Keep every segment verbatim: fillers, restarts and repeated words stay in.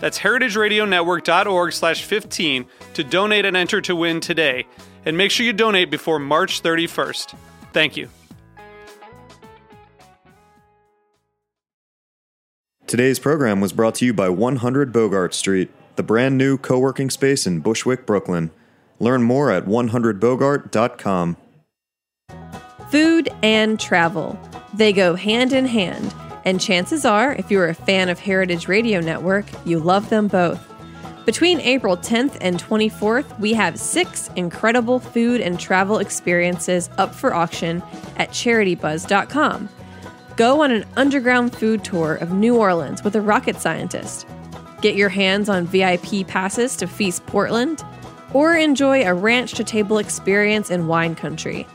That's heritage radio network dot org slash fifteen to donate and enter to win today. And make sure you donate before March thirty-first. Thank you. Today's program was brought to you by one hundred Bogart Street, the brand new co-working space in Bushwick, Brooklyn. Learn more at one hundred bogart dot com. Food and travel. They go hand in hand, and chances are, if you're a fan of Heritage Radio Network, you love them both. Between April tenth and twenty-fourth, we have six incredible food and travel experiences up for auction at charity buzz dot com. Go on an underground food tour of New Orleans with a rocket scientist. Get your hands on V I P passes to Feast Portland, or enjoy a ranch-to-table experience in wine country.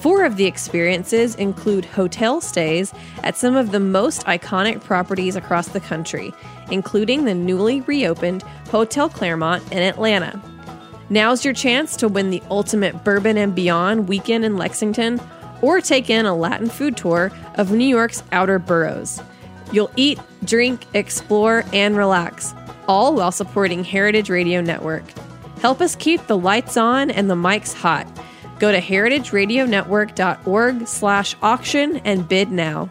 Four of the experiences include hotel stays at some of the most iconic properties across the country, including the newly reopened Hotel Claremont in Atlanta. Now's your chance to win the ultimate Bourbon and Beyond weekend in Lexington, or take in a Latin food tour of New York's outer boroughs. You'll eat, drink, explore, and relax, all while supporting Heritage Radio Network. Help us keep the lights on and the mics hot. Go to heritage radio network dot org slash auction and bid now.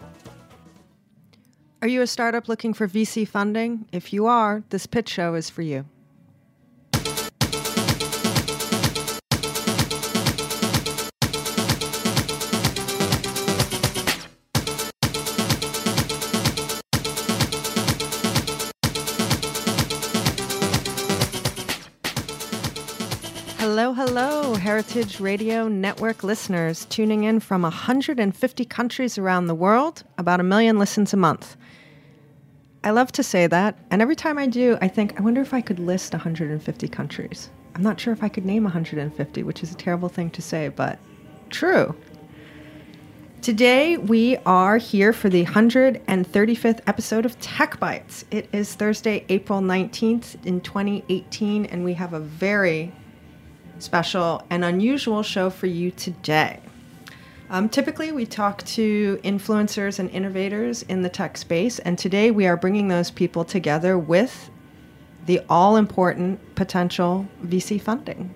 Are you a startup looking for V C funding? If you are, this pitch show is for you. Hello, hello, Heritage Radio Network listeners tuning in from one hundred fifty countries around the world, about a million listens a month. I love to say that, and every time I do, I think, I wonder if I could list one hundred fifty countries. I'm not sure if I could name one hundred fifty, which is a terrible thing to say, but true. Today, we are here for the one hundred thirty-fifth episode of Tech Bites. It is Thursday, April nineteenth in twenty eighteen, and we have a very special and unusual show for you today. Um, typically, we talk to influencers and innovators in the tech space, and today we are bringing those people together with the all-important potential V C funding.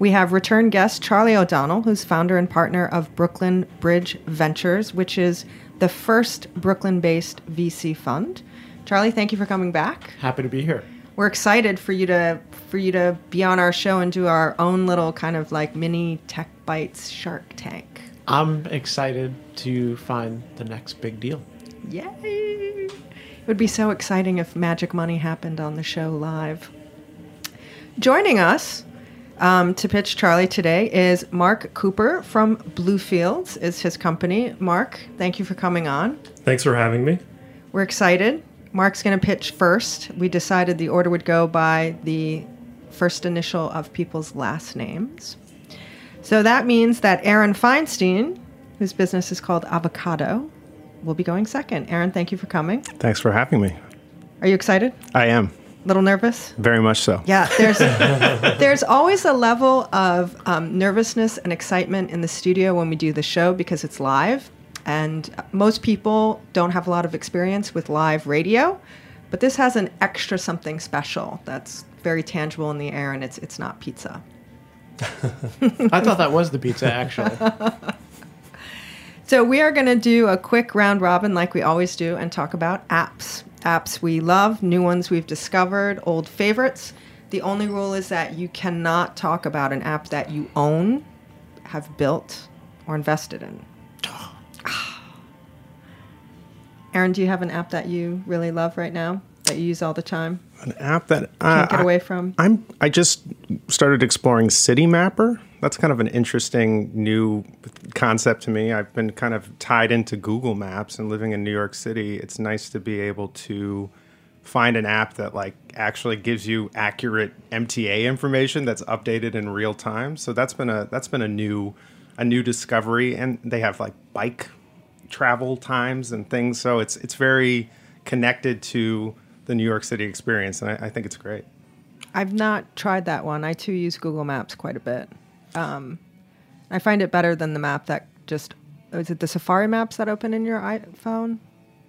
We have return guest Charlie O'Donnell, who's founder and partner of Brooklyn Bridge Ventures, which is the first Brooklyn-based V C fund. Charlie, thank you for coming back. Happy to be here. We're excited for you to for you to be on our show and do our own little kind of like mini Tech Bites Shark Tank. I'm excited to find the next big deal. Yay! It would be so exciting if magic money happened on the show live. Joining us um, to pitch Charlie today is Mark Cooper from Bluefields, is his company. Mark, thank you for coming on. Thanks for having me. We're excited. Mark's going to pitch first. We decided the order would go by the first initial of people's last names. So that means that Aaron Feinstein, whose business is called Avocado, will be going second. Aaron, thank you for coming. Thanks for having me. Are you excited? I am. A little nervous? Very much so. Yeah, there's there's always a level of um, nervousness and excitement in the studio when we do the show because it's live. And most people don't have a lot of experience with live radio, but this has an extra something special that's very tangible in the air, and it's it's not pizza. I thought that was the pizza, actually. So we are going to do a quick round robin like we always do and talk about apps. Apps we love, new ones we've discovered, old favorites. The only rule is that you cannot talk about an app that you own have built or invested in. Aaron, do you have an app that you really love right now that you use all the time? An app that I can't get I, away from? I'm, I just started exploring CityMapper. That's kind of an interesting new concept to me. I've been kind of tied into Google Maps and living in New York City. It's nice to be able to find an app that like actually gives you accurate M T A information that's updated in real time. So that's been a that's been a new a new discovery, and they have like bike travel times and things. So it's it's very connected to the New York City experience, and I, I think it's great. I've not tried that one. I too use Google Maps quite a bit. Um, I find it better than the map that just is it the Safari maps that open in your iPhone?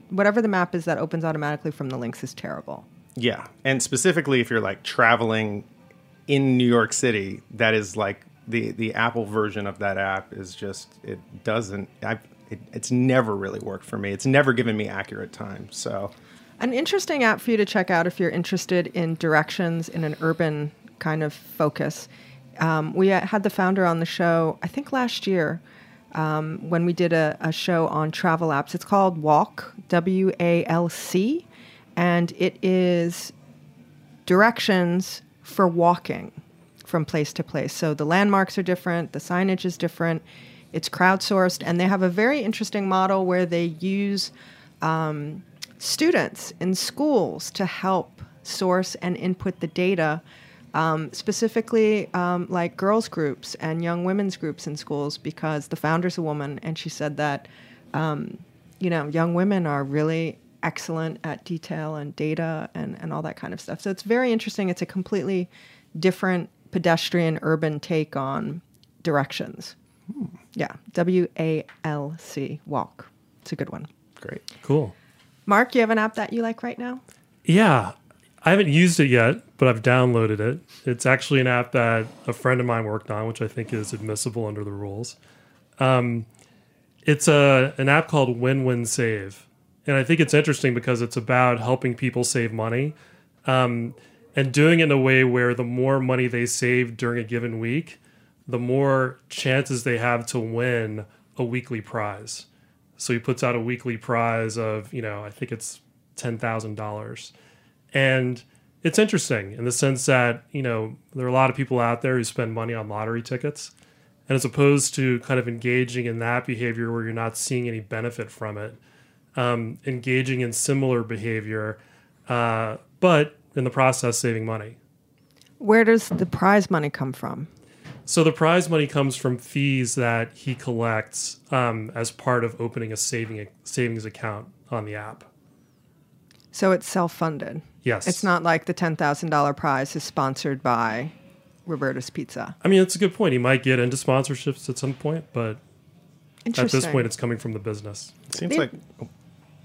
Whatever the map is that opens automatically from the links is terrible. Yeah. And specifically if you're like traveling in New York City, that is like the, the Apple version of that app is just, it doesn't, I, it, it's never really worked for me. It's never given me accurate time. So an interesting app for you to check out if you're interested in directions in an urban kind of focus. Um, we had the founder on the show, I think last year, Um, when we did a, a show on travel apps. It's called Walc, W A L C, and it is directions for walking from place to place. So the landmarks are different, the signage is different, it's crowdsourced, and they have a very interesting model where they use um, students in schools to help source and input the data. Um, specifically um, like girls groups and young women's groups in schools, because the founder's a woman and she said that, um, you know, young women are really excellent at detail and data and, and all that kind of stuff. So it's very interesting. It's a completely different pedestrian urban take on directions. Hmm. Yeah. W A L C, Walc. It's a good one. Great. Cool. Mark, you have an app that you like right now? Yeah. I haven't used it yet, but I've downloaded it. It's actually an app that a friend of mine worked on, which I think is admissible under the rules. Um, it's a an app called Win-Win-Save. And I think it's interesting because it's about helping people save money um, and doing it in a way where the more money they save during a given week, the more chances they have to win a weekly prize. So he puts out a weekly prize of, you know, I think it's ten thousand dollars. And it's interesting in the sense that, you know, there are a lot of people out there who spend money on lottery tickets. And as opposed to kind of engaging in that behavior where you're not seeing any benefit from it, um, engaging in similar behavior, uh, but in the process saving money. Where does the prize money come from? So the prize money comes from fees that he collects um, as part of opening a saving savings account on the app. So it's self-funded. Yes. It's not like the ten thousand dollars prize is sponsored by Roberta's Pizza. I mean, it's a good point. He might get into sponsorships at some point, but at this point, it's coming from the business. It seems they, like oh,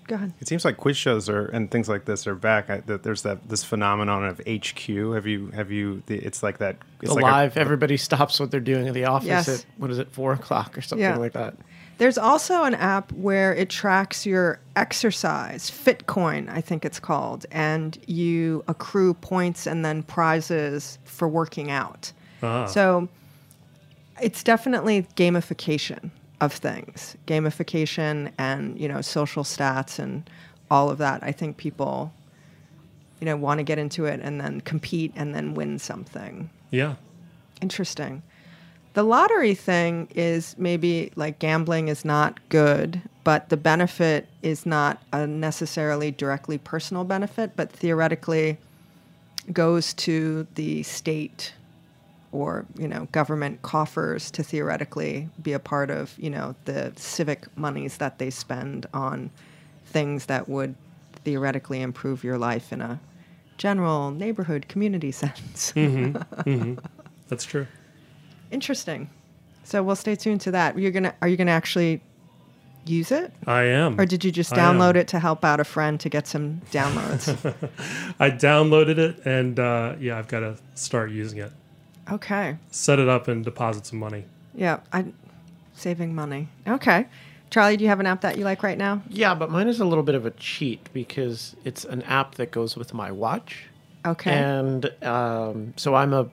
go ahead. It seems like quiz shows are and things like this are back. I, that there's that this phenomenon of H Q. Have you have you? The, it's like that. It's the like live. A, everybody stops what they're doing in the office yes. at what is it, four o'clock or something yeah. like that. There's also an app where it tracks your exercise, Fitcoin, I think it's called, and you accrue points and then prizes for working out. Ah. So it's definitely gamification of things, gamification and, you know, social stats and all of that. I think people, you know, want to get into it and then compete and then win something. Yeah. Interesting. The lottery thing is maybe like gambling is not good, but the benefit is not a necessarily directly personal benefit, but theoretically goes to the state or, you know, government coffers to theoretically be a part of, you know, the civic monies that they spend on things that would theoretically improve your life in a general neighborhood community sense. Mm-hmm. Mm-hmm. That's true. Interesting. So we'll stay tuned to that. You're gonna are you gonna actually use it? I am. Or did you just download it to help out a friend to get some downloads? I downloaded it and uh, yeah, I've got to start using it. Okay. Set it up and deposit some money. Yeah, I'm saving money. Okay. Charlie, do you have an app that you like right now? Yeah, but mine is a little bit of a cheat because it's an app that goes with my watch. Okay. And um, so I'm a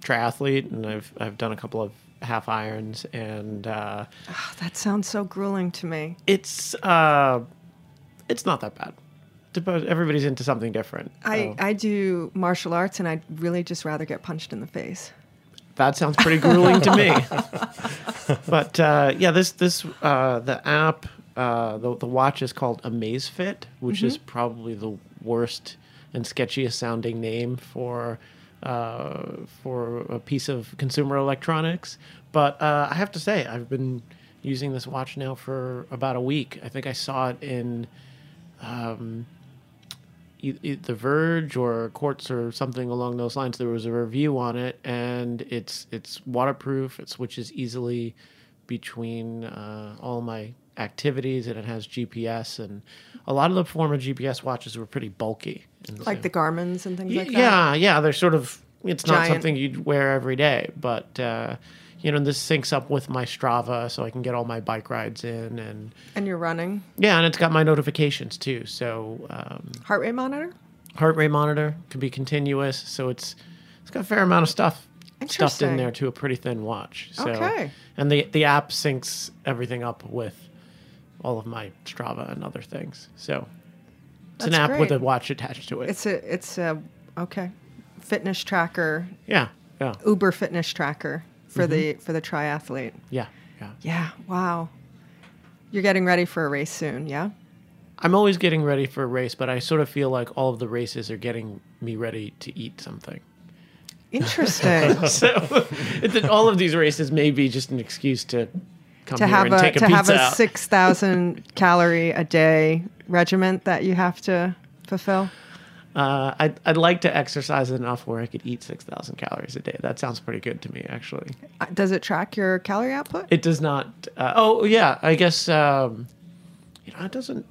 triathlete, and I've I've done a couple of half irons, and uh, oh, that sounds so grueling to me. It's uh, it's not that bad. Everybody's into something different. So. I, I do martial arts, and I'd really just rather get punched in the face. That sounds pretty grueling to me. But uh, yeah, this this uh, the app, uh, the the watch is called Amazfit, which mm-hmm. is probably the worst and sketchiest sounding name for uh, for a piece of consumer electronics. But uh, I have to say, I've been using this watch now for about a week. I think I saw it in. Um, The Verge or Quartz or something along those lines. There was a review on it, and it's it's waterproof. It switches easily between uh, all my activities, and it has G P S. And a lot of the former G P S watches were pretty bulky, like so, the Garmins and things y- like that. Yeah, yeah, they're sort of. It's Giant. Not something you'd wear every day, but. Uh, You know, this syncs up with my Strava, so I can get all my bike rides in. And and you're running? Yeah, and it's got my notifications, too. So um, heart rate monitor? Heart rate monitor. Can be continuous. So it's it's got a fair amount of stuff stuffed in there to a pretty thin watch. So, okay. And the, the app syncs everything up with all of my Strava and other things. So it's That's an app great. With a watch attached to it. It's a, it's a okay, fitness tracker. Yeah, yeah. Uber fitness tracker. For mm-hmm. the for the triathlete. Yeah, yeah. Yeah, wow. You're getting ready for a race soon, yeah? I'm always getting ready for a race, but I sort of feel like all of the races are getting me ready to eat something. Interesting. So it, all of these races may be just an excuse to come to here have and a, take a to pizza To have a six thousand calorie a day regiment that you have to fulfill? Uh, I'd, I'd like to exercise enough where I could eat six thousand calories a day. That sounds pretty good to me, actually. Does it track your calorie output? It does not. Uh, oh, yeah. I guess, um, you know, it doesn't.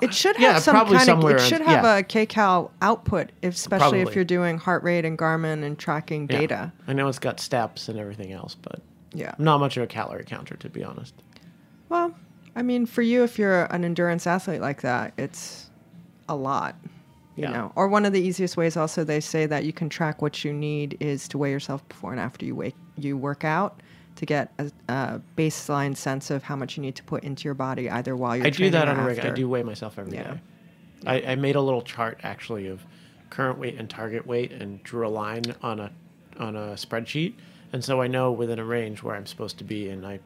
It should have yeah, some probably kind somewhere of, it should in, have yeah. a kcal output, if, especially probably. If you're doing heart rate and Garmin and tracking yeah. data. I know it's got steps and everything else, but yeah, I'm not much of a calorie counter, to be honest. Well, I mean, for you, if you're an endurance athlete like that, it's a lot. You yeah. know, or one of the easiest ways also they say that you can track what you need is to weigh yourself before and after you wake you work out to get a, a baseline sense of how much you need to put into your body either while you're I training do that on a regular. I do weigh myself every yeah. day. Yeah. I, I made a little chart actually of current weight and target weight and drew a line on a on a spreadsheet, and so I know within a range where I'm supposed to be, and I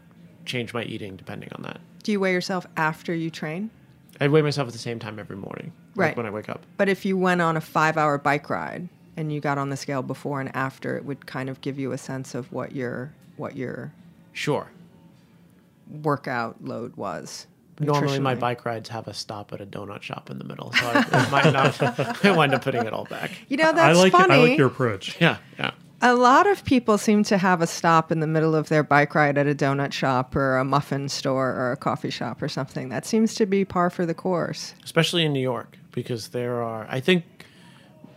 change my eating depending on that. Do you weigh yourself after you train? I weigh myself at the same time every morning, right. like when I wake up. But if you went on a five-hour bike ride and you got on the scale before and after, it would kind of give you a sense of what your what your sure workout load was. Normally, my bike rides have a stop at a donut shop in the middle, so I, it might not. I wind up putting it all back. You know, that's I like funny. It, I like your approach. Yeah, yeah. A lot of people seem to have a stop in the middle of their bike ride at a donut shop or a muffin store or a coffee shop or something. That seems to be par for the course. Especially in New York, because there are, I think,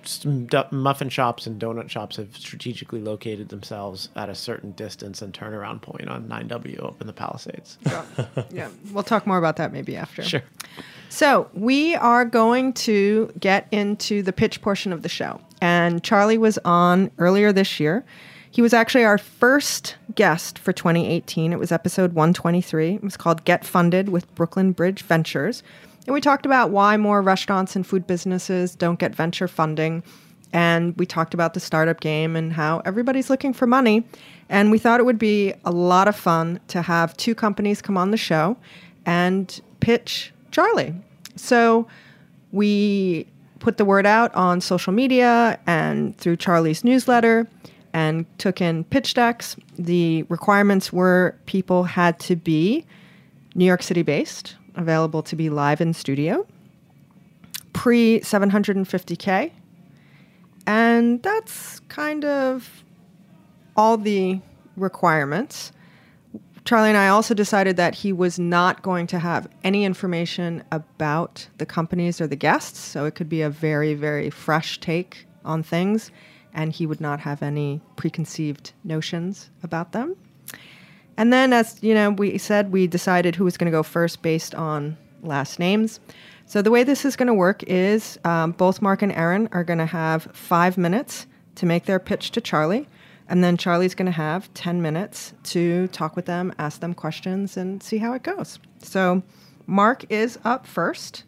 some muffin shops and donut shops have strategically located themselves at a certain distance and turnaround point on nine W up in the Palisades. So, yeah, we'll talk more about that maybe after. Sure. So we are going to get into the pitch portion of the show. And Charlie was on earlier this year. He was actually our first guest for twenty eighteen. It was episode one twenty-three. It was called Get Funded with Brooklyn Bridge Ventures. And we talked about why more restaurants and food businesses don't get venture funding. And we talked about the startup game and how everybody's looking for money. And we thought it would be a lot of fun to have two companies come on the show and pitch Charlie. So we put the word out on social media and through Charlie's newsletter and took in pitch decks. The requirements were people had to be New York City based, available to be live in studio, pre seven fifty K. And that's kind of all the requirements. Charlie and I also decided that he was not going to have any information about the companies or the guests, so it could be a very, very fresh take on things, and he would not have any preconceived notions about them. And then, as you know, we said we decided who was going to go first based on last names. So the way this is going to work is um, both Mark and Aaron are going to have five minutes to make their pitch to Charlie. And then Charlie's going to have ten minutes to talk with them, ask them questions, and see how it goes. So Mark is up first,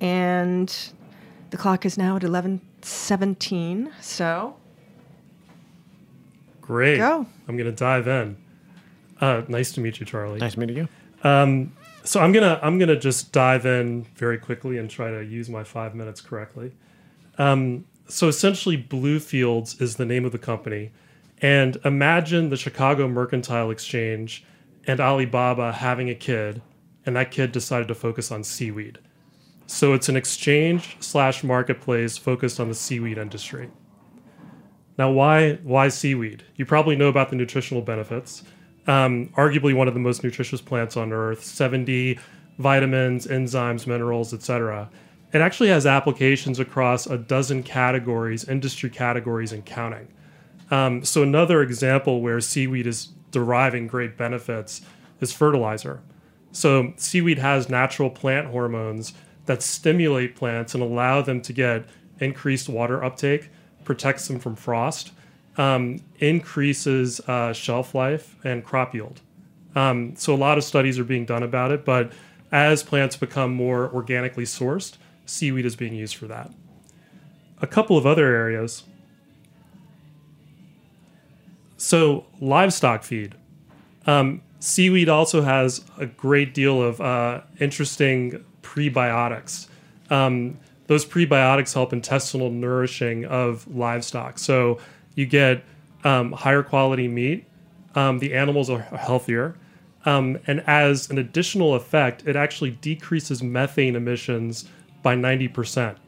and the clock is now at eleven seventeen. So great. Go. I'm going to dive in. Uh, nice to meet you, Charlie. Nice meeting you. Um, so I'm going to I'm going to just dive in very quickly and try to use my five minutes correctly. Um, so essentially, Bluefields is the name of the company. And imagine the Chicago Mercantile Exchange and Alibaba having a kid, and that kid decided to focus on seaweed. So it's an exchange slash marketplace focused on the seaweed industry. Now, why why seaweed? You probably know about the nutritional benefits. Um, arguably one of the most nutritious plants on Earth, seventy vitamins, enzymes, minerals, et cetera. It actually has applications across a dozen categories, industry categories, and counting. Um, so another example where seaweed is deriving great benefits is fertilizer. So seaweed has natural plant hormones that stimulate plants and allow them to get increased water uptake, protects them from frost, um, increases uh, shelf life and crop yield. Um, so a lot of studies are being done about it, but as plants become more organically sourced, seaweed is being used for that. A couple of other areas. So livestock feed. Um, seaweed also has a great deal of uh, interesting prebiotics. Um, those prebiotics help intestinal nourishing of livestock. So you get um, higher quality meat. Um, the animals are healthier. Um, and as an additional effect, it actually decreases methane emissions by ninety percent.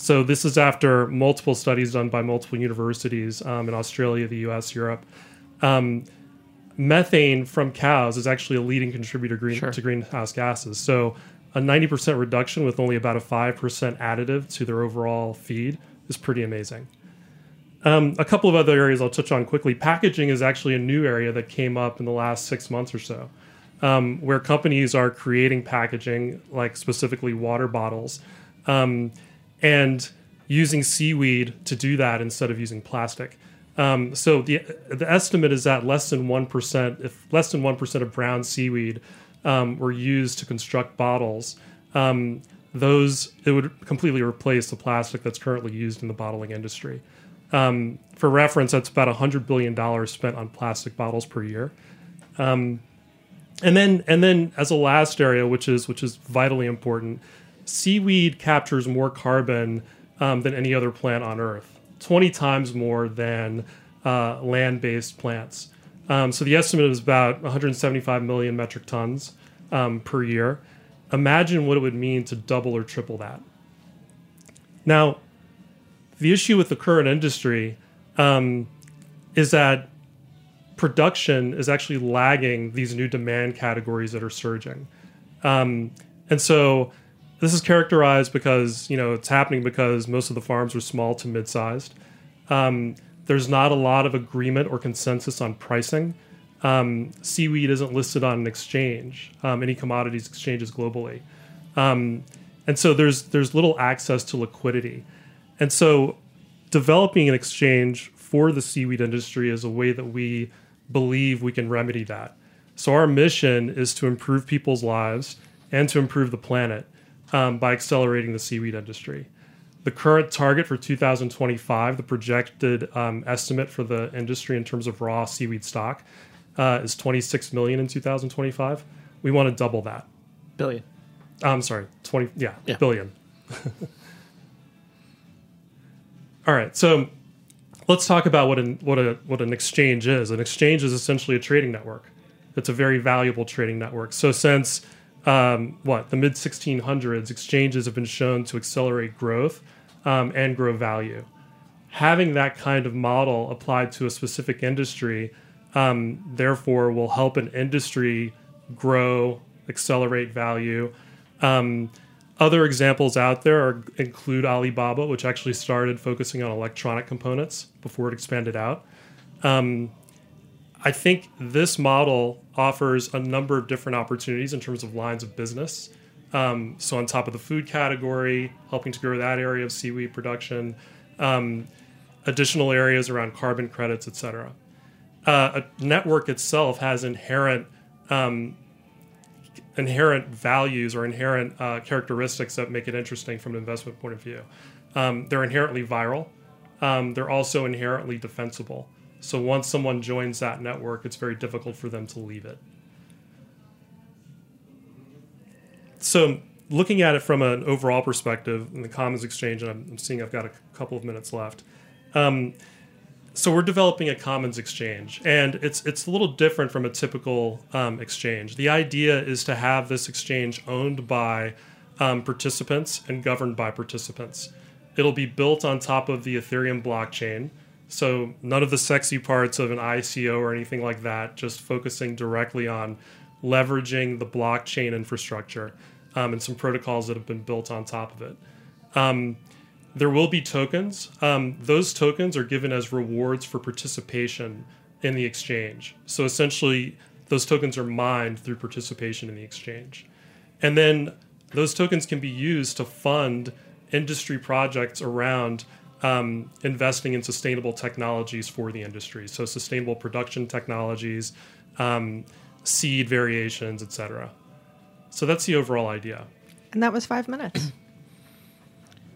So this is after multiple studies done by multiple universities um, in Australia, the U S, Europe. Um, methane from cows is actually a leading contributor green, sure. to greenhouse gases. So a ninety percent reduction with only about a five percent additive to their overall feed is pretty amazing. Um, a couple of other areas I'll touch on quickly. Packaging is actually a new area that came up in the last six months or so, um, where companies are creating packaging, like specifically water bottles, um, and using seaweed to do that instead of using plastic. Um, so the the estimate is that less than one percent, if less than one percent of brown seaweed um, were used to construct bottles, um, those it would completely replace the plastic that's currently used in the bottling industry. Um, for reference, that's about one hundred billion dollars spent on plastic bottles per year. Um, and then and then as a last area, which is which is vitally important, seaweed captures more carbon um, than any other plant on Earth, twenty times more than uh, land-based plants. Um, so the estimate is about one hundred seventy-five million metric tons um, per year. Imagine what it would mean to double or triple that. Now, the issue with the current industry um, is that production is actually lagging these new demand categories that are surging. Um, and so this is characterized because, you know, it's happening because most of the farms are small to mid-sized. Um, there's not a lot of agreement or consensus on pricing. Um, seaweed isn't listed on an exchange, um, any commodities exchanges globally. Um, and so there's there's little access to liquidity. And so developing an exchange for the seaweed industry is a way that we believe we can remedy that. So our mission is to improve people's lives and to improve the planet. Um, by accelerating the seaweed industry. The current target for two thousand twenty-five, the projected um, estimate for the industry in terms of raw seaweed stock uh, is twenty-six million in two thousand twenty-five. We want to double that. Billion. I'm sorry, twenty, yeah, yeah. Billion. All right, so let's talk about what an, what a, what an exchange is. An exchange is essentially a trading network. It's a very valuable trading network. So since Um, what, the mid sixteen hundreds, exchanges have been shown to accelerate growth um, and grow value. Having that kind of model applied to a specific industry, um, therefore, will help an industry grow, accelerate value. Um, other examples out there are, include Alibaba, which actually started focusing on electronic components before it expanded out. Um, I think this model offers a number of different opportunities in terms of lines of business. Um, so on top of the food category, helping to grow that area of seaweed production, um, additional areas around carbon credits, et cetera. uh, a network itself has inherent um, inherent values or inherent uh, characteristics that make it interesting from an investment point of view. Um, they're inherently viral. Um, they're also inherently defensible. So once someone joins that network, it's very difficult for them to leave it. So looking at it from an overall perspective in the Commons Exchange, and I'm seeing I've got a couple of minutes left. Um, so we're developing a Commons Exchange, and it's it's a little different from a typical um, exchange. The idea is to have this exchange owned by um, participants and governed by participants. It'll be built on top of the Ethereum blockchain. So none of the sexy parts of an I C O or anything like that, just focusing directly on leveraging the blockchain infrastructure um, and some protocols that have been built on top of it. Um, there will be tokens. Um, those tokens are given as rewards for participation in the exchange. So essentially, those tokens are mined through participation in the exchange. And then those tokens can be used to fund industry projects around Um, investing in sustainable technologies for the industry. So sustainable production technologies, um, seed variations, et cetera. So that's the overall idea. And that was five minutes.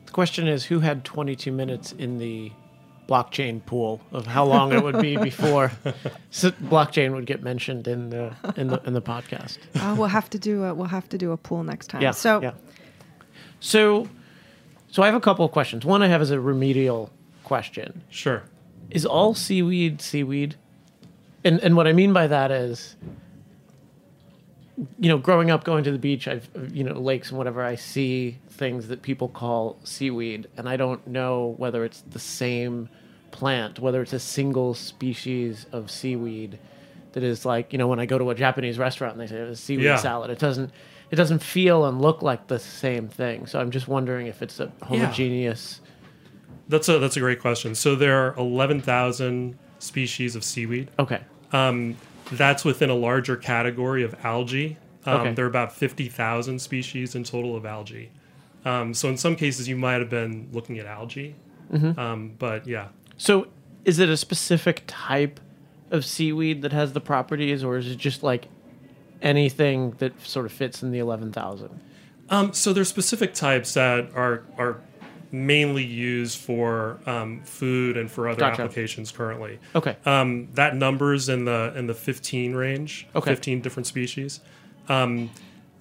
The question is, who had twenty-two minutes in the blockchain pool of how long it would be before blockchain would get mentioned in the in the in the podcast? Uh, we'll have to do a, we'll have to do a pool next time. Yeah, so, yeah. so. So I have a couple of questions. One I have is a remedial question. Sure. Is all seaweed seaweed? And and what I mean by that is, you know, growing up, going to the beach, I've, you know, lakes and whatever, I see things that people call seaweed, and I don't know whether it's the same plant, whether it's a single species of seaweed that is like, you know, when I go to a Japanese restaurant and they say it's a seaweed yeah. salad, it doesn't... It doesn't feel and look like the same thing. So I'm just wondering if it's a homogeneous... Yeah. That's a that's a great question. So there are eleven thousand species of seaweed. Okay. Um, that's within a larger category of algae. Um, okay. There are about fifty thousand species in total of algae. Um, so in some cases, you might have been looking at algae. Mm-hmm. Um, but yeah. So is it a specific type of seaweed that has the properties, or is it just like... anything that sort of fits in the eleven thousand? Um, so there's specific types that are are mainly used for um, food and for other gotcha. applications currently. Okay. Um, that number's in the in the fifteen range. Okay. fifteen different species. Um,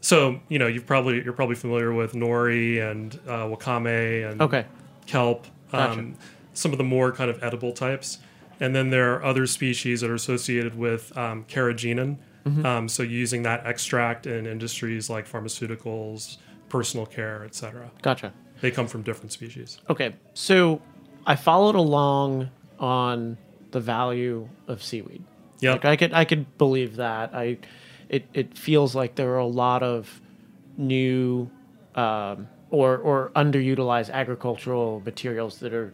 so you know you've probably you're probably familiar with nori and uh, wakame and okay. kelp. Gotcha. Um, some of the more kind of edible types, and then there are other species that are associated with um, carrageenan. Mm-hmm. Um, so using that extract in industries like pharmaceuticals, personal care, et cetera. Gotcha. They come from different species. Okay. So I followed along on the value of seaweed. Yeah. Like I could I could believe that. I it it feels like there are a lot of new um, or or underutilized agricultural materials that are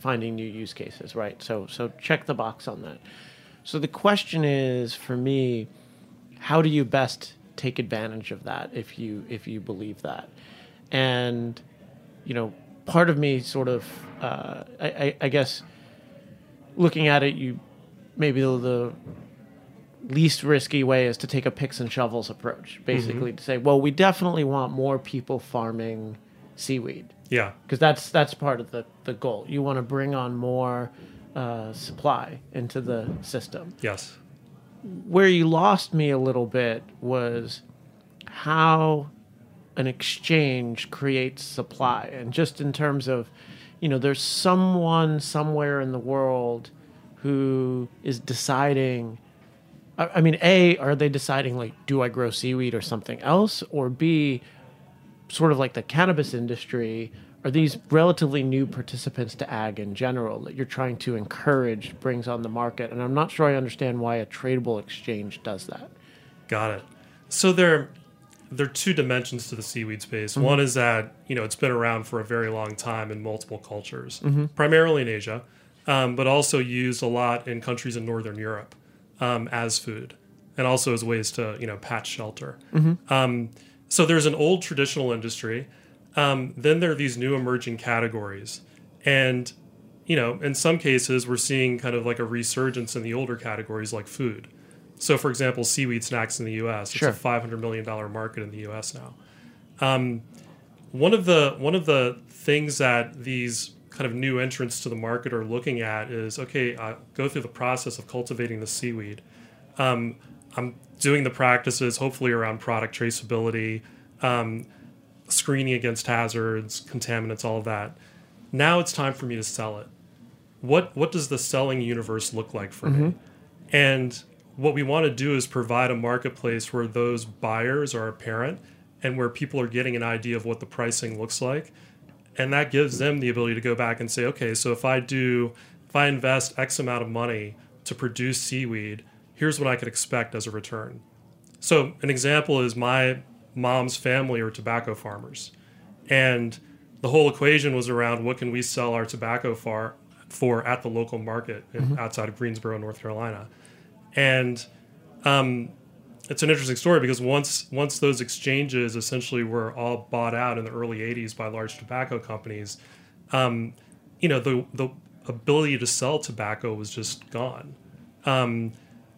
finding new use cases, right? So so check the box on that. So the question is for me, how do you best take advantage of that if you if you believe that? And, you know, part of me sort of, uh, I, I guess, looking at it, you maybe the, the least risky way is to take a picks and shovels approach, basically mm-hmm. to say, well, we definitely want more people farming seaweed. Yeah. Because that's, that's part of the, the goal. You want to bring on more uh, supply into the system. Yes. Where you lost me a little bit was how an exchange creates supply. And just in terms of, you know, there's someone somewhere in the world who is deciding, I, I mean, A, are they deciding, like, do I grow seaweed or something else? Or B, sort of like the cannabis industry, are these relatively new participants to ag in general that you're trying to encourage brings on the market? And I'm not sure I understand why a tradable exchange does that. Got it. So there, there are two dimensions to the seaweed space. Mm-hmm. One is that, you know, it's been around for a very long time in multiple cultures, mm-hmm. primarily in Asia, um, but also used a lot in countries in Northern Europe um, as food and also as ways to, you know, patch shelter. Mm-hmm. Um, so there's an old traditional industry. Um, then there are these new emerging categories. And, you know, in some cases, we're seeing kind of like a resurgence in the older categories like food. So, for example, seaweed snacks in the U S Sure. It's a five hundred million dollars market in the U S now. Um, one of the one of the things that these kind of new entrants to the market are looking at is, okay, I go through the process of cultivating the seaweed. Um, I'm doing the practices, hopefully around product traceability, um, screening against hazards, contaminants, all of that. Now it's time for me to sell it. What what does the selling universe look like for mm-hmm. me? And what we want to do is provide a marketplace where those buyers are apparent and where people are getting an idea of what the pricing looks like. And that gives them the ability to go back and say, okay, so if I do, if I invest X amount of money to produce seaweed, here's what I could expect as a return. So an example is my mom's family are tobacco farmers. And the whole equation was around what can we sell our tobacco far for at the local market mm-hmm. in, outside of Greensboro, North Carolina. And um, it's an interesting story because once once those exchanges essentially were all bought out in the early eighties by large tobacco companies, um, you know, the, the ability to sell tobacco was just gone. Um,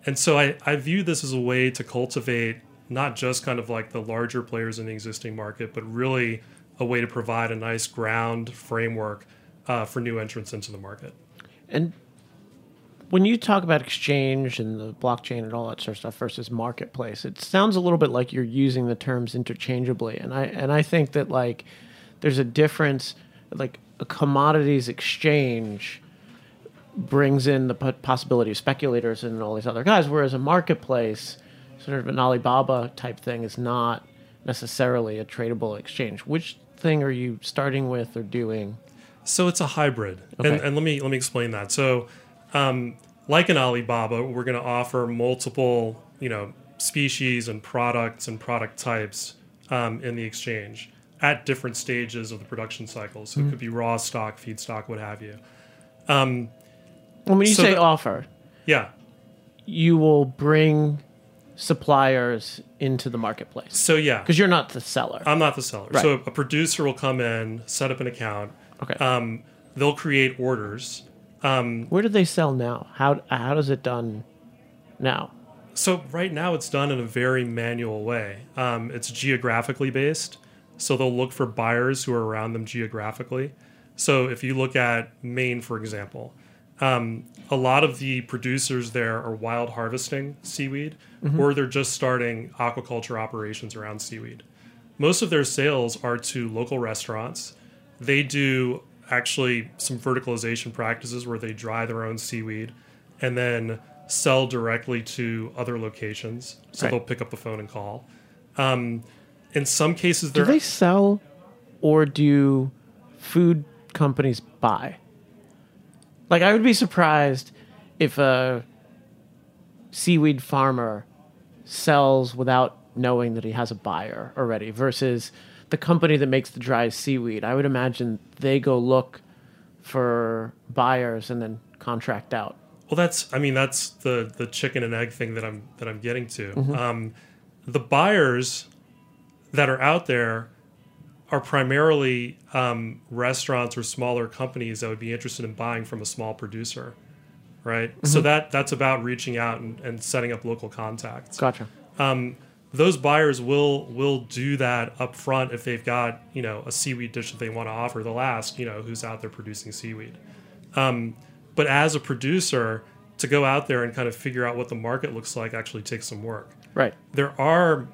and so I, I view this as a way to cultivate not just kind of like the larger players in the existing market, but really a way to provide a nice ground framework uh, for new entrants into the market. And when you talk about exchange and the blockchain and all that sort of stuff versus marketplace, it sounds a little bit like you're using the terms interchangeably. And I and I think that like there's a difference, like a commodities exchange brings in the possibility of speculators and all these other guys, whereas a marketplace, sort of an Alibaba type thing, is not necessarily a tradable exchange. Which thing are you starting with or doing? So it's a hybrid. Okay. And, and let me let me explain that. So Um, like an Alibaba, we're going to offer multiple, you know, species and products and product types um, in the exchange at different stages of the production cycle. So mm-hmm. it could be raw stock, feedstock, what have you. Um, well, when you so say that, offer, yeah, you will bring suppliers into the marketplace. So yeah, because you're not the seller. I'm not the seller. Right. So a producer will come in, set up an account. Okay. Um, they'll create orders. Um, Where do they sell now? How how does it done now? So right now it's done in a very manual way. Um, it's geographically based. So they'll look for buyers who are around them geographically. So if you look at Maine, for example, um, a lot of the producers there are wild harvesting seaweed, mm-hmm. or they're just starting aquaculture operations around seaweed. Most of their sales are to local restaurants. They do actually some verticalization practices where they dry their own seaweed and then sell directly to other locations. So right. they'll pick up the phone and call. Um, in some cases, do they sell or do food companies buy? Like, I would be surprised if a seaweed farmer sells without knowing that he has a buyer already versus the company that makes the dry seaweed. I would imagine they go look for buyers and then contract out. Well, that's I mean that's the, the chicken and egg thing that I'm that I'm getting to. Mm-hmm. Um, the buyers that are out there are primarily um, restaurants or smaller companies that would be interested in buying from a small producer, right? Mm-hmm. So that that's about reaching out and, and setting up local contacts. Gotcha. Um, Those buyers will will do that up front if they've got, you know, a seaweed dish that they want to offer. They'll ask, you know, who's out there producing seaweed. Um, but as a producer, to go out there and kind of figure out what the market looks like actually takes some work. Right. There are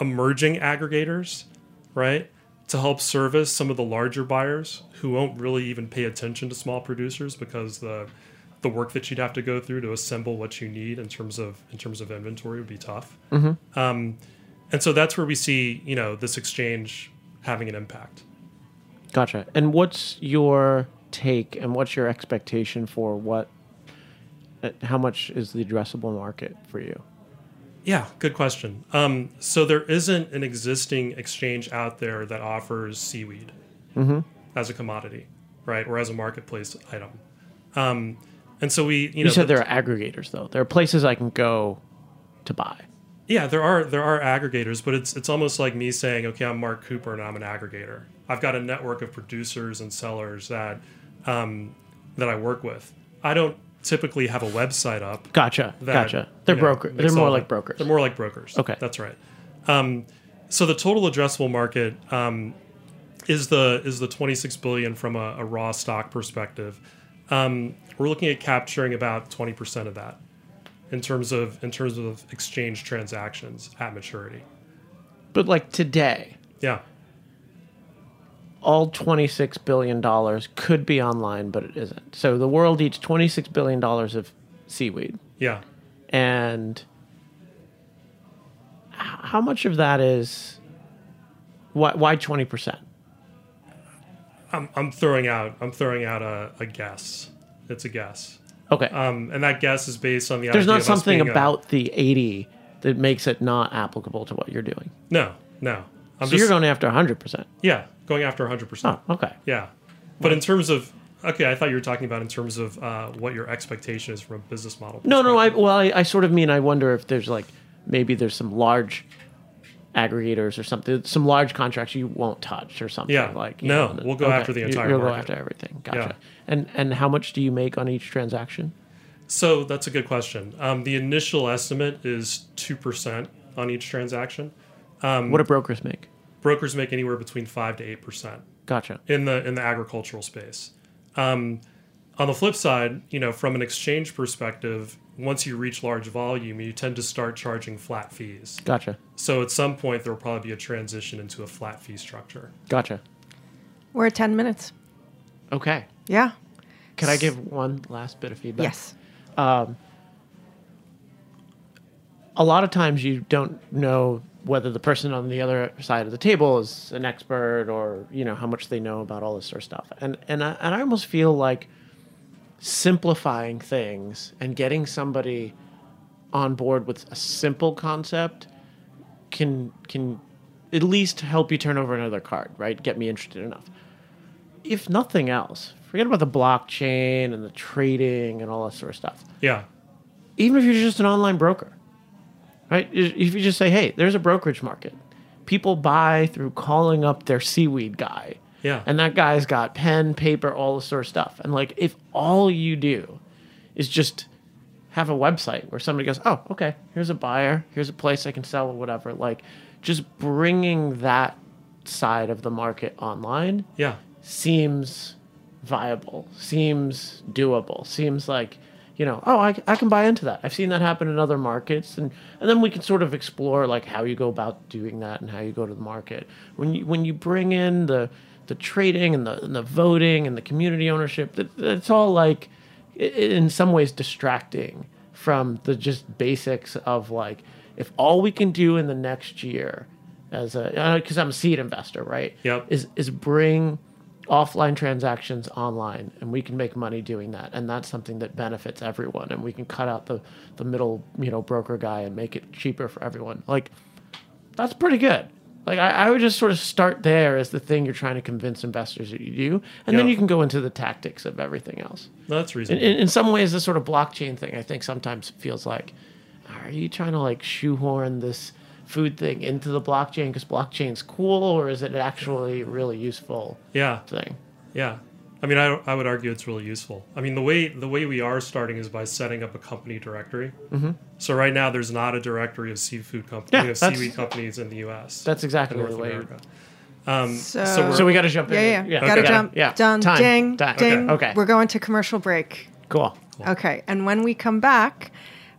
emerging aggregators, right, to help service some of the larger buyers who won't really even pay attention to small producers because the the work that you'd have to go through to assemble what you need in terms of in terms of inventory would be tough. Mm-hmm. Um, and so that's where we see, you know, this exchange having an impact. Gotcha. And what's your take and what's your expectation for what, how much is the addressable market for you? Yeah, good question. Um, so there isn't an existing exchange out there that offers seaweed mm-hmm. as a commodity, right? Or as a marketplace item. Um, And so we, you, you know, said there are aggregators though. There are places I can go to buy. Yeah, there are there are aggregators, but it's it's almost like me saying, okay, I'm Mark Cooper and I'm an aggregator. I've got a network of producers and sellers that um, that I work with. I don't typically have a website up. Gotcha. That, gotcha. They're broker. Know, they're more like that. brokers. They're more like brokers. Okay. That's right. Um, so the total addressable market um, is the is the twenty-six billion dollars from a, a raw stock perspective. Um, we're looking at capturing about twenty percent of that in terms of in terms of exchange transactions at maturity. But like today. Yeah. All twenty-six billion dollars could be online, but it isn't. So the world eats twenty-six billion dollars of seaweed. Yeah. And how much of that is... Why, why twenty percent? I'm I'm throwing out I'm throwing out a, a guess. It's a guess. Okay. Um, and that guess is based on the There's idea not of something us being about a, the eighty that makes it not applicable to what you're doing. No, no. I'm so just, you're going after one hundred percent. Yeah, going after one hundred percent. Oh, okay. Yeah. But well, in terms of, okay, I thought you were talking about in terms of uh, what your expectation is from a business model. No, no, I, well, I, I sort of mean I wonder if there's like, maybe there's some large aggregators or something, some large contracts you won't touch or something. Yeah, like, you no, know, we'll go okay. after the entire You'll market. You'll go after everything. Gotcha. Yeah. And, and how much do you make on each transaction? So that's a good question. Um, the initial estimate is two percent on each transaction. Um, what do brokers make? Brokers make anywhere between five to eight percent. Gotcha. In the in the agricultural space. Um, on the flip side, you know, from an exchange perspective, once you reach large volume, you tend to start charging flat fees. Gotcha. So at some point, there will probably be a transition into a flat fee structure. Gotcha. We're at ten minutes. Okay. Yeah. Can I give one last bit of feedback? Yes. Um, a lot of times, you don't know whether the person on the other side of the table is an expert or, you know, how much they know about all this sort of stuff. And and I, and I almost feel like simplifying things and getting somebody on board with a simple concept can can at least help you turn over another card, right? Get me interested enough. If nothing else, forget about the blockchain and the trading and all that sort of stuff. Yeah. Even if you're just an online broker. Right? If you just say, hey, there's a brokerage market. People buy through calling up their seaweed guy. Yeah. And that guy's got pen, paper, all this sort of stuff. And like, if all you do is just have a website where somebody goes, oh, okay, here's a buyer, here's a place I can sell or whatever. Like, just bringing that side of the market online yeah. seems viable, seems doable, seems like, you know, oh, I, I can buy into that. I've seen that happen in other markets. And, and then we can sort of explore, like, how you go about doing that and how you go to the market. When you when you bring in the the trading and the and the voting and the community ownership, that it's all, like, in some ways distracting from the just basics of, like, if all we can do in the next year as a – because I'm a seed investor, right? Yep. Is is bring – offline transactions online, and we can make money doing that, and that's something that benefits everyone, and we can cut out the the middle, you know, broker guy and make it cheaper for everyone. Like, that's pretty good. Like, I, I would just sort of start there as the thing you're trying to convince investors that you do, and yep. then you can go into the tactics of everything else. No, that's reasonable. In, in, in some ways, this sort of blockchain thing, I think, sometimes feels like, are you trying to like shoehorn this food thing into the blockchain because blockchain's cool, or is it actually really useful yeah. thing? Yeah. I mean, I, I would argue it's really useful. I mean, the way the way we are starting is by setting up a company directory. Mm-hmm. So right now there's not a directory of seafood companies, yeah, of seaweed companies in the U S. That's exactly North the way. America. Um, so, so, so we got to jump in. Yeah, yeah. yeah. Okay. Got to jump. Yeah. Done. Time. Ding. Time. Ding. Okay. okay. We're going to commercial break. Cool. cool. Okay. And when we come back,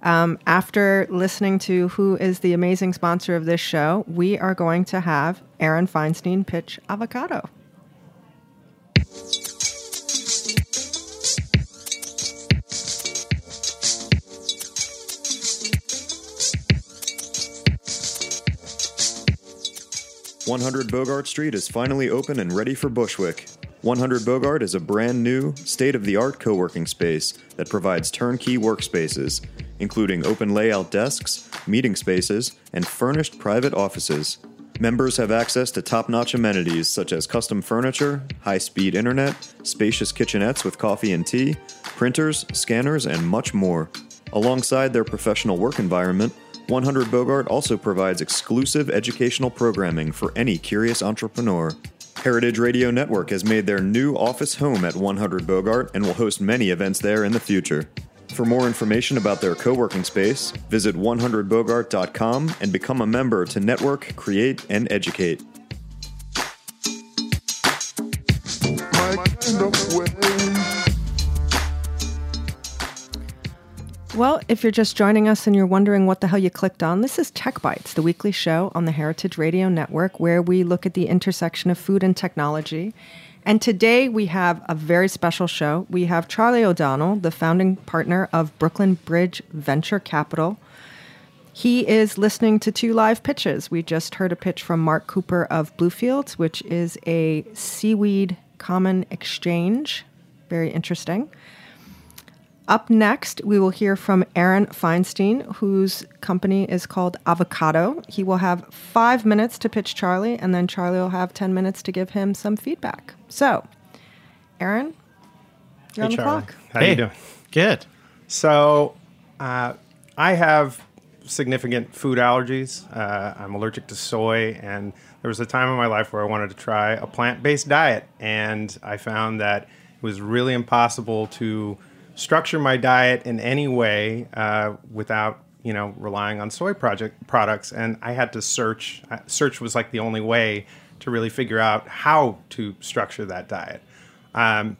Um, after listening to who is the amazing sponsor of this show, we are going to have Aaron Feinstein pitch Avocado. one hundred Bogart Street is finally open and ready for Bushwick. one hundred Bogart is a brand new, state-of-the-art co-working space that provides turnkey workspaces, including open layout desks, meeting spaces, and furnished private offices. Members have access to top-notch amenities such as custom furniture, high-speed internet, spacious kitchenettes with coffee and tea, printers, scanners, and much more. Alongside their professional work environment, one hundred Bogart also provides exclusive educational programming for any curious entrepreneur. Heritage Radio Network has made their new office home at one hundred Bogart and will host many events there in the future. For more information about their co-working space, visit one hundred bogart dot com and become a member to network, create, and educate. Well, if you're just joining us and you're wondering what the hell you clicked on, this is Tech Bites, the weekly show on the Heritage Radio Network, where we look at the intersection of food and technology. And today we have a very special show. We have Charlie O'Donnell, the founding partner of Brooklyn Bridge Venture Capital. He is listening to two live pitches. We just heard a pitch from Mark Cooper of Bluefields, which is a seaweed common exchange. Very interesting. Up next, we will hear from Aaron Feinstein, whose company is called Avocado. He will have five minutes to pitch Charlie, and then Charlie will have ten minutes to give him some feedback. So, Aaron, you're hey, on the Charlie. Clock. How hey. You doing? Good. So, uh, I have significant food allergies. Uh, I'm allergic to soy, and there was a time in my life where I wanted to try a plant-based diet, and I found that it was really impossible to structure my diet in any way uh, without, you know, relying on soy project products. And I had to search. Uh, search was like the only way to really figure out how to structure that diet. Um,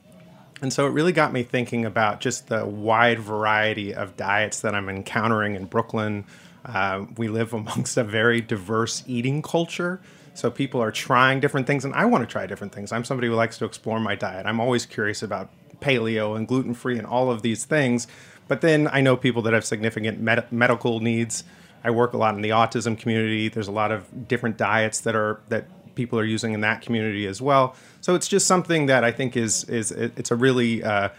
and so it really got me thinking about just the wide variety of diets that I'm encountering in Brooklyn. Uh, we live amongst a very diverse eating culture. So people are trying different things, and I want to try different things. I'm somebody who likes to explore my diet. I'm always curious about paleo and gluten-free and all of these things. But then I know people that have significant med- medical needs. I work a lot in the autism community. There's a lot of different diets that are that people are using in that community as well. So it's just something that I think is is it's a really uh,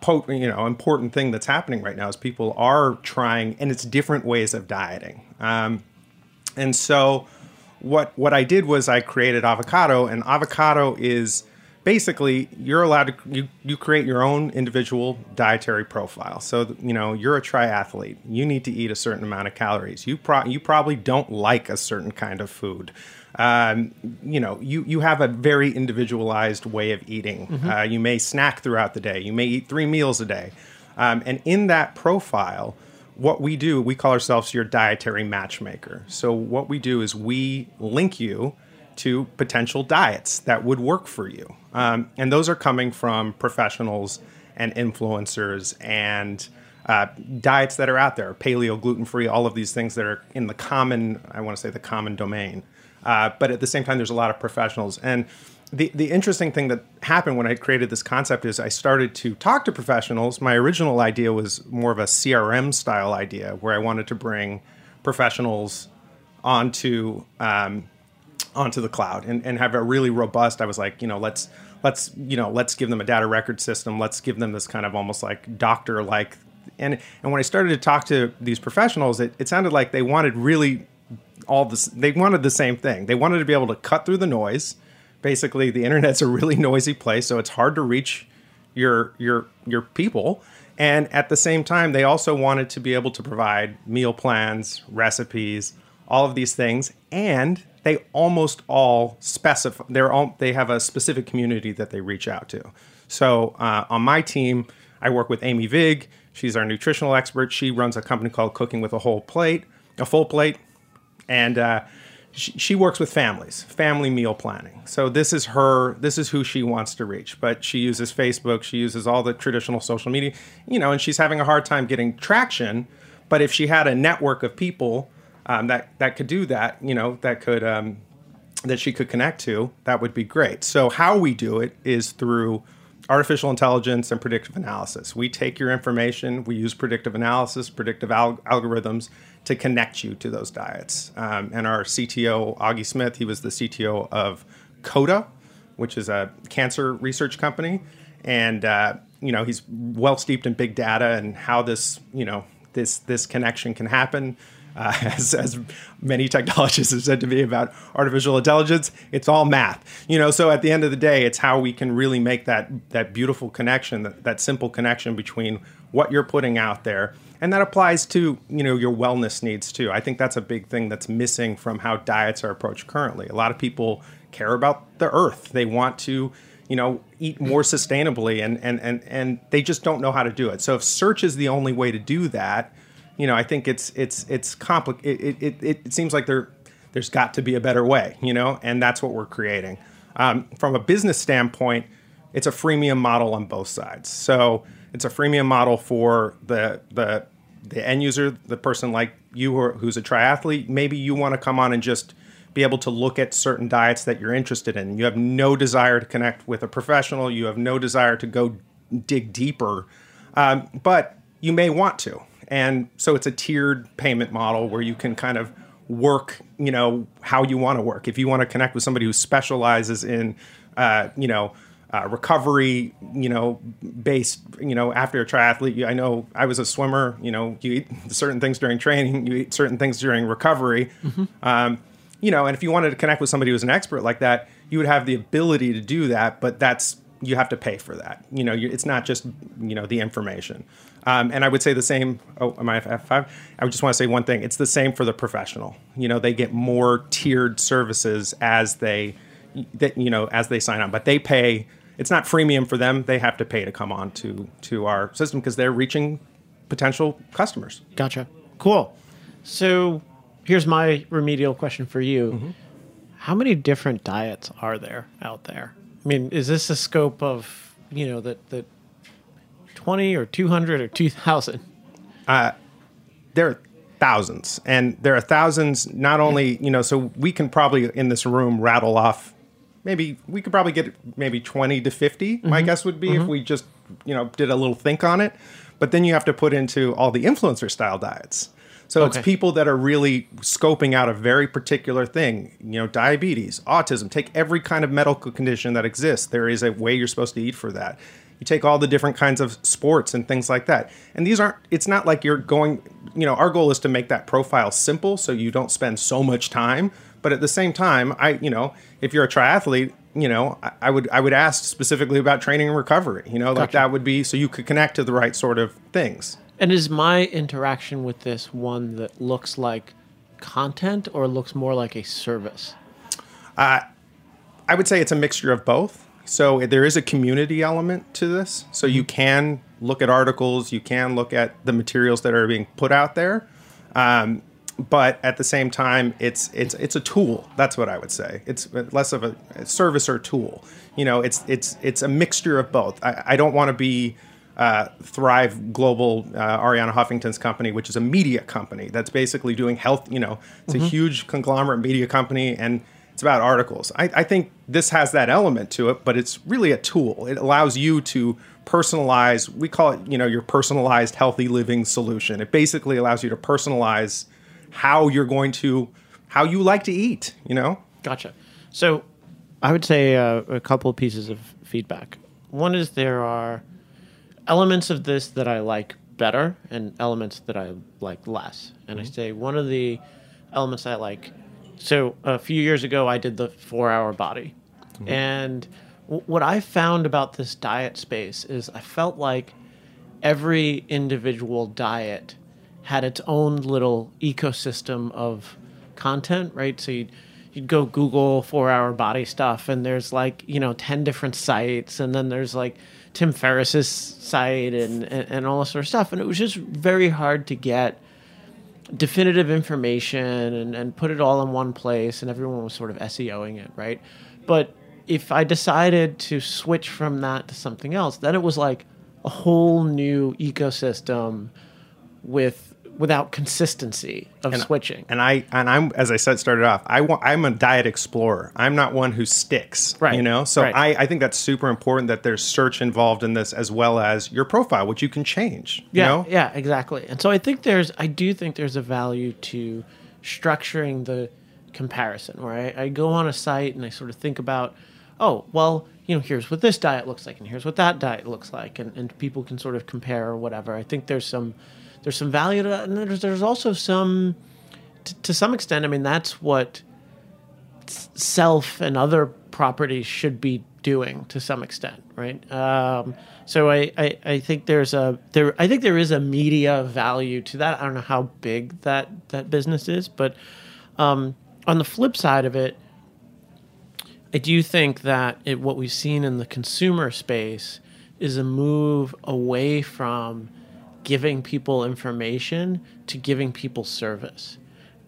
potent, you know, important thing that's happening right now is people are trying, and it's different ways of dieting. Um, and so what what I did was I created Avocado, and Avocado is basically, you're allowed to, you, you create your own individual dietary profile. So, you know, you're a triathlete. You need to eat a certain amount of calories. You pro- you probably don't like a certain kind of food. Um, you know, you, you have a very individualized way of eating. Mm-hmm. Uh, you may snack throughout the day. You may eat three meals a day. Um, and in that profile, what we do, we call ourselves your dietary matchmaker. So what we do is we link you to potential diets that would work for you. Um, and those are coming from professionals and influencers and uh, diets that are out there, paleo, gluten-free, all of these things that are in the common, I want to say the common domain. Uh, but at the same time, there's a lot of professionals. And the, the interesting thing that happened when I created this concept is I started to talk to professionals. My original idea was more of a C R M style idea where I wanted to bring professionals onto um onto the cloud and, and have a really robust, I was like, you know, let's, let's, you know, let's give them a data record system. Let's give them this kind of almost like doctor-like. And, and when I started to talk to these professionals, it, it sounded like they wanted really all this, they wanted the same thing. They wanted to be able to cut through the noise. Basically, the internet's a really noisy place, so it's hard to reach your, your, your people. And at the same time, they also wanted to be able to provide meal plans, recipes, all of these things. And they almost all specify, they're all, they have a specific community that they reach out to. So uh, on my team, I work with Amy Vig. She's our nutritional expert. She runs a company called Cooking with a Whole Plate, a Full Plate. And uh, she, she works with families, family meal planning. So this is her, this is who she wants to reach. But she uses Facebook. She uses all the traditional social media, you know, and she's having a hard time getting traction. But if she had a network of people Um, that, that could do that, you know, that could um, that she could connect to, that would be great. So how we do it is through artificial intelligence and predictive analysis. We take your information, we use predictive analysis, predictive al- algorithms to connect you to those diets. Um, and our C T O, Augie Smith, he was the C T O of Coda, which is a cancer research company. And, uh, you know, he's well steeped in big data and how this, you know, this this connection can happen. Uh, as, as many technologists have said to me about artificial intelligence, it's all math, you know. So at the end of the day, it's how we can really make that that beautiful connection, that, that simple connection between what you're putting out there, and that applies to, you know, your wellness needs too. I think that's a big thing that's missing from how diets are approached currently. A lot of people care about the earth; they want to, you know, eat more sustainably, and and and and they just don't know how to do it. So if search is the only way to do that, you know, I think it's it's it's complicated. It, it it seems like there there's got to be a better way, you know, and that's what we're creating. Um, from a business standpoint, it's a freemium model on both sides. So it's a freemium model for the the the end user, the person like you or who's a triathlete. Maybe you want to come on and just be able to look at certain diets that you're interested in. You have no desire to connect with a professional. You have no desire to go dig deeper, um, but you may want to. And so it's a tiered payment model where you can kind of work, you know, how you want to work. If you want to connect with somebody who specializes in, uh, you know, uh, recovery, you know, based, you know, after a triathlete, I know I was a swimmer, you know, you eat certain things during training, you eat certain things during recovery, mm-hmm. um, you know, and if you wanted to connect with somebody who's an expert like that, you would have the ability to do that, but that's, you have to pay for that. You know, you, it's not just, you know, the information. Um, and I would say the same. Oh, am I F five? I just want to say one thing. It's the same for the professional. You know, they get more tiered services as they, that, you know, as they sign on, but they pay. It's not freemium for them. They have to pay to come on to, to our system because they're reaching potential customers. Gotcha. Cool. So here's my remedial question for you. Mm-hmm. How many different diets are there out there? I mean, is this a scope of, you know, that that twenty or two hundred or two thousand? Uh, there are thousands. And there are thousands not only, you know, so we can probably in this room rattle off, maybe we could probably get maybe twenty to fifty, mm-hmm. my guess would be, mm-hmm. if we just, you know, did a little think on it. But then you have to put into all the influencer style diets. So okay. It's people that are really scoping out a very particular thing, you know, diabetes, autism, take every kind of medical condition that exists. There is a way you're supposed to eat for that. You take all the different kinds of sports and things like that. And these aren't, it's not like you're going, you know, our goal is to make that profile simple so you don't spend so much time. But at the same time, I, you know, if you're a triathlete, you know, I, I would I would ask specifically about training and recovery, you know, like gotcha. That would be so you could connect to the right sort of things. And is my interaction with this one that looks like content or looks more like a service? Uh, I would say it's a mixture of both. So there is a community element to this. So you can look at articles, you can look at the materials that are being put out there. Um, but at the same time, it's it's it's a tool. That's what I would say. It's less of a service or tool. You know, it's it's it's a mixture of both. I, I don't want to be... Uh, Thrive Global, uh, Ariana Huffington's company, which is a media company that's basically doing health, you know, it's mm-hmm. a huge conglomerate media company and it's about articles. I, I think this has that element to it, but it's really a tool. It allows you to personalize, we call it, you know, your personalized healthy living solution. It basically allows you to personalize how you're going to, how you like to eat, you know? Gotcha. So I would say uh, a couple of pieces of feedback. One is there are elements of this that I like better and elements that I like less. And mm-hmm. I say one of the elements I like, so a few years ago I did the four-hour body. Mm-hmm. And w- what I found about this diet space is I felt like every individual diet had its own little ecosystem of content, right? So you'd, you'd go Google four-hour body stuff and there's like, you know, ten different sites and then there's like Tim Ferriss's site and, and, and all this sort of stuff. And it was just very hard to get definitive information and, and put it all in one place. And everyone was sort of SEOing it, right? But if I decided to switch from that to something else, then it was like a whole new ecosystem with without consistency of and, switching. And I and I'm as I said started off, I want I'm a diet explorer. I'm not one who sticks. Right. You know? So right. I, I think that's super important that there's search involved in this as well as your profile, which you can change. Yeah. You know? Yeah, exactly. And so I think there's I do think there's a value to structuring the comparison where I, I go on a site and I sort of think about, oh, well, you know, here's what this diet looks like and here's what that diet looks like and, and people can sort of compare or whatever. I think there's some There's some value to that, and there's, there's also some t- to some extent, I mean, that's what self and other properties should be doing to some extent, right? Um, so I, I, I think there's a there I think there is a media value to that. I don't know how big that that business is, but um, on the flip side of it, I do think that it, what we've seen in the consumer space is a move away from giving people information to giving people service.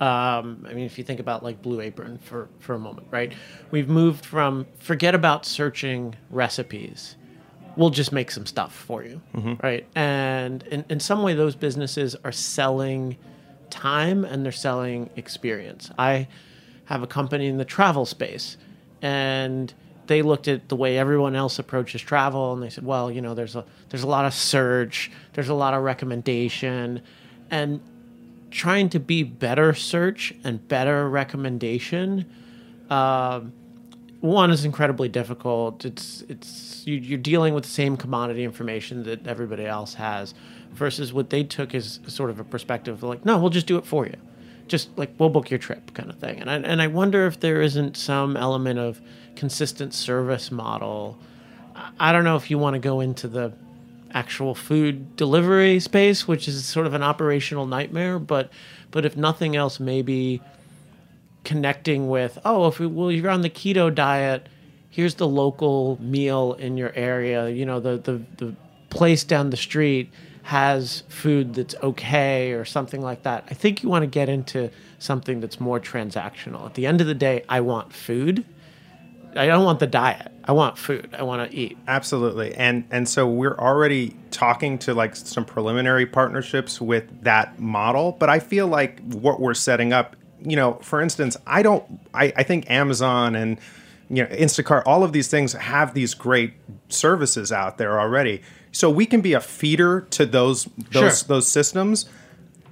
Um, I mean, if you think about like Blue Apron for, for a moment, right? We've moved from forget about searching recipes. We'll just make some stuff for you, mm-hmm. right? And in, in some way, those businesses are selling time and they're selling experience. I have a company in the travel space, and they looked at the way everyone else approaches travel, and they said, well, you know, there's a there's a lot of search, there's a lot of recommendation, and trying to be better search and better recommendation, um, one is incredibly difficult. It's it's you, you're dealing with the same commodity information that everybody else has, versus what they took as sort of a perspective of like, no, we'll just do it for you, just like we'll book your trip kind of thing. And I, and I wonder if there isn't some element of consistent service model. I don't know if you want to go into the actual food delivery space, which is sort of an operational nightmare, but but if nothing else, maybe connecting with, oh, if we, well, you're on the keto diet, here's the local meal in your area. You know, the, the, the place down the street has food that's okay or something like that. I think you want to get into something that's more transactional. At the end of the day, I want food. I don't want the diet. I want food. I want to eat. Absolutely. And and so we're already talking to like some preliminary partnerships with that model. But I feel like what we're setting up, you know, for instance, I don't, I, I think Amazon and, you know, Instacart, all of these things have these great services out there already. So we can be a feeder to those, those, sure. those systems.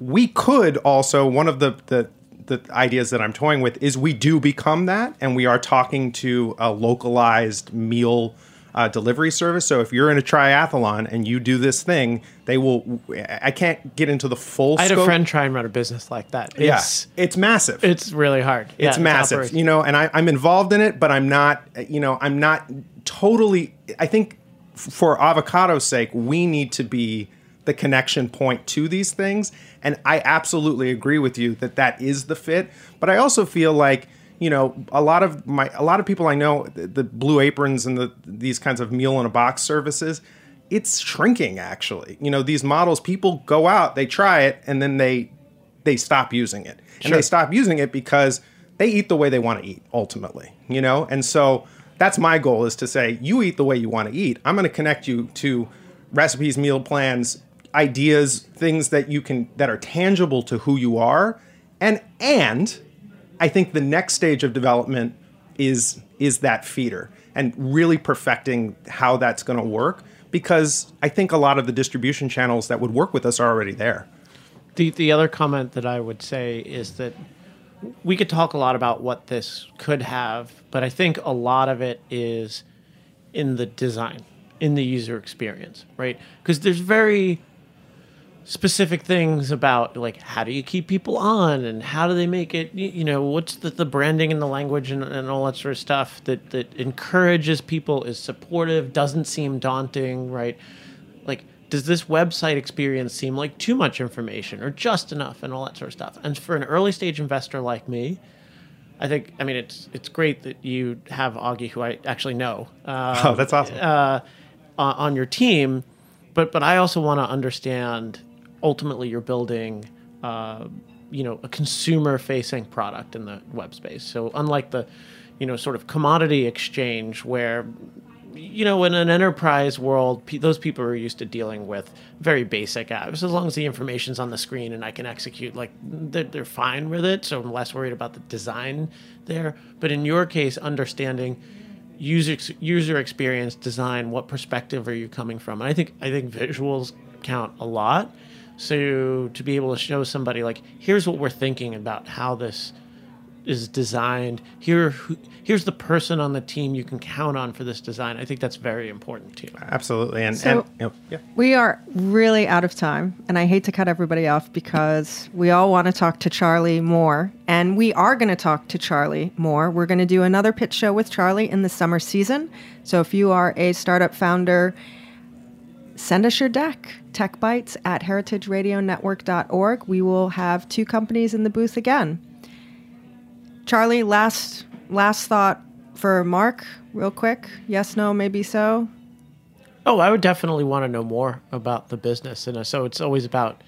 We could also, one of the, the, the ideas that I'm toying with is we do become that, and we are talking to a localized meal uh, delivery service. So if you're in a triathlon and you do this thing, they will, I can't get into the full I scope. I had a friend try and run a business like that. It's, yeah. It's massive. It's really hard. It's, yeah, it's massive, operations. You know, and I, I'm involved in it, but I'm not, you know, I'm not totally, I think for Avocado's sake, we need to be the connection point to these things. And I absolutely agree with you that that is the fit. But I also feel like, you know, a lot of my, a lot of people I know, the, the Blue Aprons and the, these kinds of meal in a box services, it's shrinking actually. You know, these models, people go out, they try it, and then they, they stop using it. Sure. And they stop using it because they eat the way they want to eat ultimately, you know? And so that's my goal, is to say, you eat the way you want to eat. I'm going to connect you to recipes, meal plans, ideas, things that you can, that are tangible to who you are. And and I think the next stage of development is is that feeder and really perfecting how that's going to work, because I think a lot of the distribution channels that would work with us are already there. The the other comment that I would say is that we could talk a lot about what this could have, but I think a lot of it is in the design, in the user experience, right? Because there's very specific things about like, how do you keep people on, and how do they make it, you know, what's the, the branding and the language and, and all that sort of stuff that, that encourages people, is supportive, doesn't seem daunting, right? Like, does this website experience seem like too much information or just enough and all that sort of stuff? And for an early stage investor like me, I think, I mean, it's it's great that you have Augie, who I actually know. Um, oh, that's awesome. Uh, on your team, but but I also want to understand, ultimately you're building, uh, you know, a consumer-facing product in the web space. So unlike the, you know, sort of commodity exchange where, you know, in an enterprise world, pe- those people are used to dealing with very basic apps. As long as the information's on the screen and I can execute, like, they're, they're fine with it. So I'm less worried about the design there. But in your case, understanding user user experience, design, what perspective are you coming from? And I think I think visuals count a lot. So to be able to show somebody like, here's what we're thinking about how this is designed. Here, who, here's the person on the team you can count on for this design. I think that's very important too. Absolutely. And, so and oh, yeah. we are really out of time, and I hate to cut everybody off because we all want to talk to Charlie more, and we are going to talk to Charlie more. We're going to do another pitch show with Charlie in the summer season. So if you are a startup founder, send us your deck, techbites at heritage radio network dot org. We will have two companies in the booth again. Charlie, last last thought for Mark, real quick. Yes, no, maybe so. Oh, I would definitely want to know more about the business, and so it's always about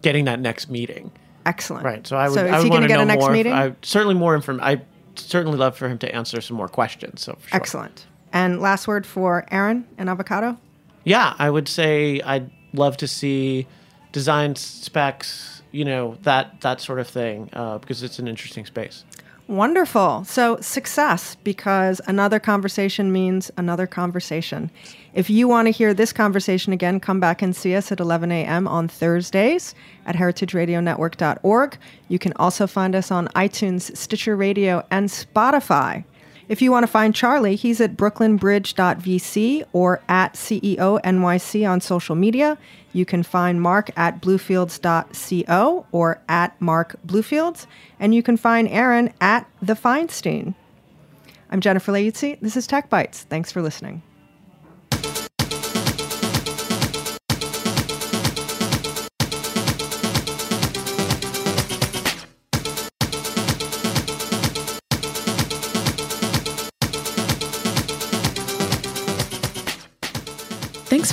getting that next meeting. Excellent. Right. So I would. So is I would he going to get a next more, meeting? I, certainly more inform. I certainly love for him to answer some more questions. So for sure. Excellent. And last word for Aaron and Avocado. Yeah, I would say I'd love to see design specs. You know, that that sort of thing, uh, because it's an interesting space. Wonderful. So success, because another conversation means another conversation. If you want to hear this conversation again, come back and see us at eleven a.m. on Thursdays at heritage radio network dot org. You can also find us on iTunes, Stitcher Radio, and Spotify. If you want to find Charlie, he's at brooklyn bridge dot v c or at C E O N Y C on social media. You can find Mark at bluefields dot co or at Mark Bluefields. And you can find Aaron at The Feinstein. I'm Jennifer Liuzzi. This is Tech Bites. Thanks for listening. Thanks